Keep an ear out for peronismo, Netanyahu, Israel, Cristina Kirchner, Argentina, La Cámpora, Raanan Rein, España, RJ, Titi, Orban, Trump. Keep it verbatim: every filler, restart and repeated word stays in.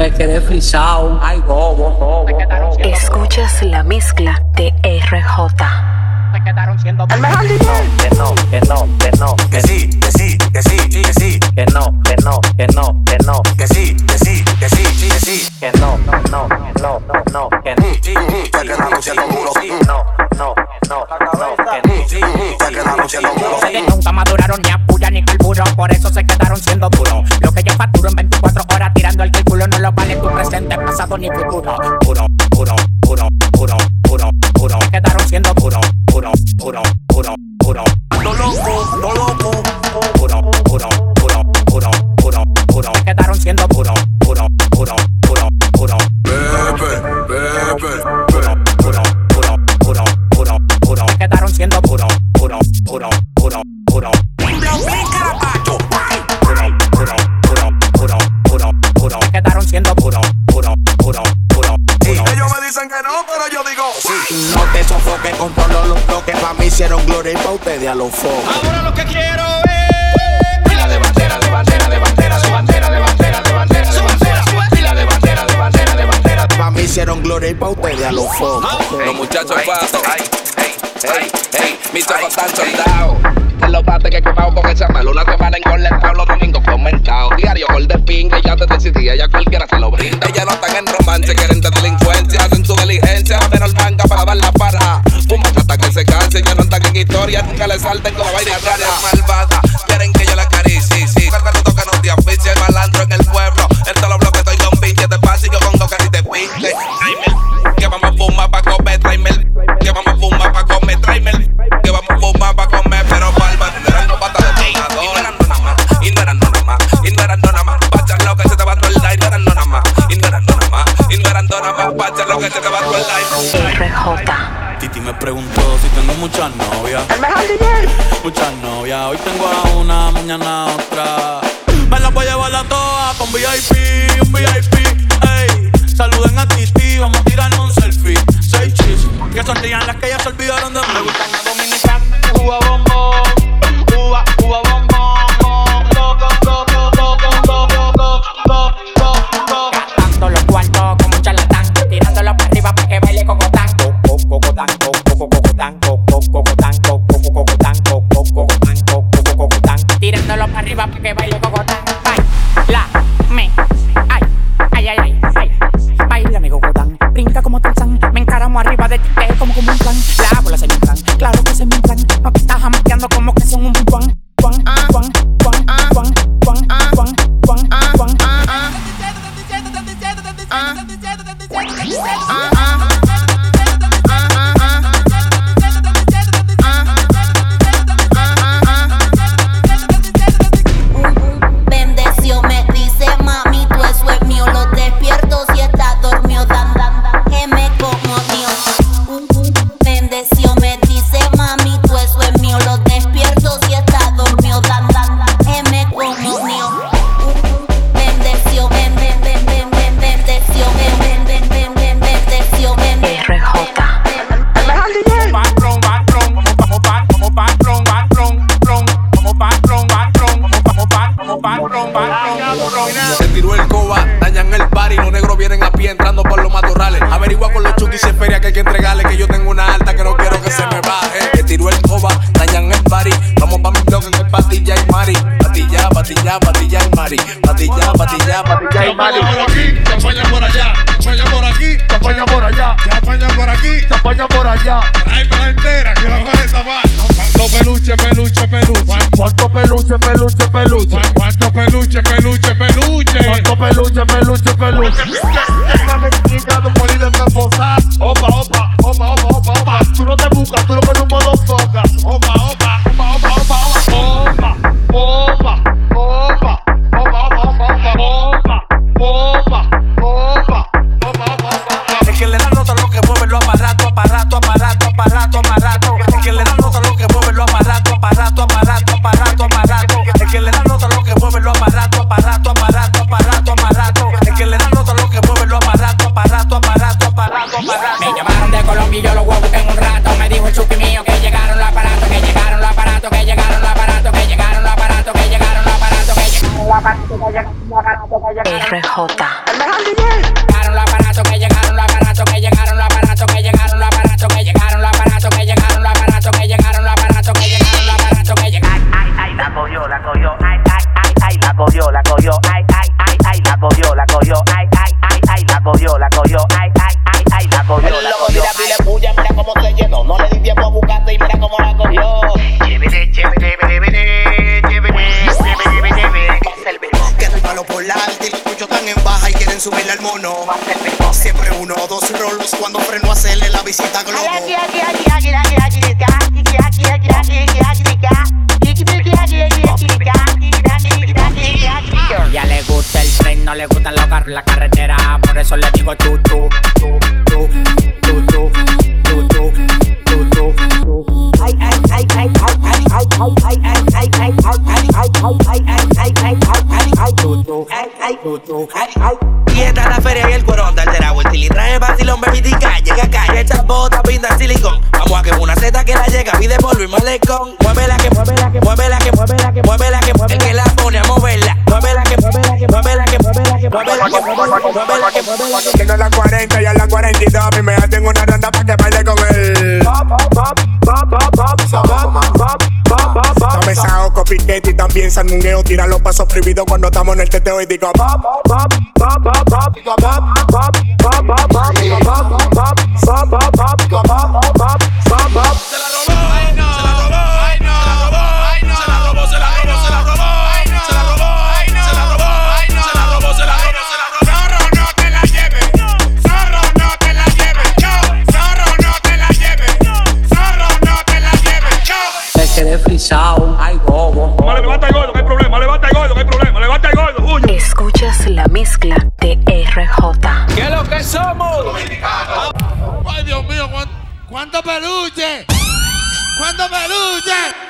me quedé frisado. Ay, bobo, bobo. Escuchas la mezcla de R J. Te quedaron siendo el mejor D J. Que no, que no, que no, que sí, que sí, que sí, que sí. Que no, que no, que no, que no, que sí, que sí, que sí, que sí. Que no, no, no, no, no, no, que no. Te quedaron siendo duro. No, no, no, no, que no. Te quedaron siendo duro. Sé que nunca maduraron ni a puya ni carburo, por eso se quedaron siendo duros. Lo que yo facturo en veinticuatro horas tirando el círculo no lo vale tu presente, pasado ni futuro. Puro, puro, puro, puro, puro, puro. Te quedaron siendo duros. Puro, puro, puro, puro. Ando loco, no loco. Puro, puro, puro, puro, puro, puro. Quedaron siendo puro, puro, puro, puro, puro. Pepe, pepe, puro, puro, puro, puro, puro, puro. Quedaron siendo puro, puro, puro, puro, puro. No te sofoques, controlo los bloques. Pa' mí hicieron gloria y pa' ustedes a los focos. Ahora lo que quiero es pila de bandera, de bandera, de bandera, su bandera, de bandera, de bandera, su bandera, pila de bandera, de bandera, de bandera. Pa' mí hicieron gloria y pa' ustedes a los focos. Los muchachos pasan, ay, ay, ay, ay, mis ojos tan soldados. Los bates que he quemado con esa mano. Una semana en gol, el Pablo Domingo comentado. Diario gol de pinga, ya te decidí. Ella cualquiera se lo brinda. Ellas no están en romance, quieren de delincuencia. Hacen su diligencia, ven al manga para dar la para. Pum, hasta que se cansen. Ya no están en historia, nunca le salten con la vaina rara. Malvada, quieren que yo la acaricie. Sí, carga tu toque, no te aficie. Malandro en el pueblo, en todos los bloques estoy con pinche. Te paso y yo pongo que si te pinte. Tráeme el que vamos a fumar pa' comer. Tráeme el que vamos a fumar pa' comer. Tráeme el que vamos a fumar pa' comer. Pero R J. Titi me preguntó si tengo muchas novias. El mejor D J. Muchas novias, hoy tengo a una, mañana a otra. Me las voy a llevar a todas con V I P, un V I P. Ey, saluden a Titi, vamos a tirarle un selfie. Seis chis, que sonrían las que ya se olvidaron de mí. Me gustan las dominicanas que juega bombón, uva, uva bombón, go, go, go, go, go, go, go, go, go, go, go. Gastando los cuartos como un charlatán, tirándolo para arriba para que baile como tan. Coco, coco, coco, tanco, coco, coco, tanco, coco, coco, tanco, coco, coco, tanco, coco, coco, tanco. Tirándolo para arriba para que baile coco tan. Baila, me, ay, ay, ay, ay, ay. Baila mi coco tan, brinca como Tarzán. Me encaramo arriba de ti, eh, como como un plan. La bola se me plan, claro que se me plan. No te estás amateando como que son un guan, guan, guan, guan, guan, guan, guan, guan, guan. El que le da nota a lo que mueve lo aparato, aparato, aparato, aparato. El que le da nota a lo que mueve cogió, ay, ay, ay, ay, la cogió, la cogió, ay, ay, ay, ay, la cogió, la cogió. Mira, mira, puya, mira cómo se llenó, no le di tiempo a buscarse y mira cómo la cogió. Chévere, chévere, chévere, chévere, chévere, que estoy malo por la alta y los muchos están en baja y quieren subirle al mono. Siempre uno o dos rolos cuando freno a hacerle la visita a Globo. Aquí, aquí, aquí, aquí, aquí, aquí, aquí, aquí, aquí, aquí, aquí, ya le gusta el tren, no le gustan los carros, la carretera, por eso le digo tú, tú, tú, tú, tú, tú, tú, tú, tú, tú, tú. Ay, ay, ay, ay, ay, ay, ay, ay, ay, ay, ay, ay, ay, ay, ay, ay, ay, ay, y está la feria y el cuerón del teragüe, el traje vacilón, baby, tica, llega calle, estas botas pintan silicón. Vamos a que una seta que la llega, pide polvo y malecón. Mueve la que, mueve la que, mueve la que, mueve la que, mueve la que, mueve la que la pone a moverla. Mueve la que, mueve la que, mueve la que, mueve la que, mueve la que, mueve la que, mueve la que. Tengo la cuarenta y a la cuarenta y dos y me hacen una ronda pa' que baile con él. Cabezao, copiquete y también sandungueo. Tira los pasos prohibidos cuando estamos en el teteo y digo pop, pop, pop, pop, pop, pop, pop, pop, pop, pop, pop, pop, pop, pop, pop. Se la robó, ay no, se la robó, ay no, se la robó, se la robó, se la robó, se la robó, ay no, se la robó, ay no, se la robó, se la robó, se la robó. Zorro, no te la lleves, zorro, no te la lleves, yo, zorro, no te la lleves, zorro, no te la lleves, yo. Te quedé frisado, ay bobo. Vale, levanta el gordo, no hay problema, levanta el gordo, no hay problema, levanta el gordo, huyo. Escuchas la mezcla de R J. ¿Qué es lo que somos? Dominicanos. Ay Dios mío, ¿cuánto? ¿Cuánto peluche? ¿Cuánto peluche?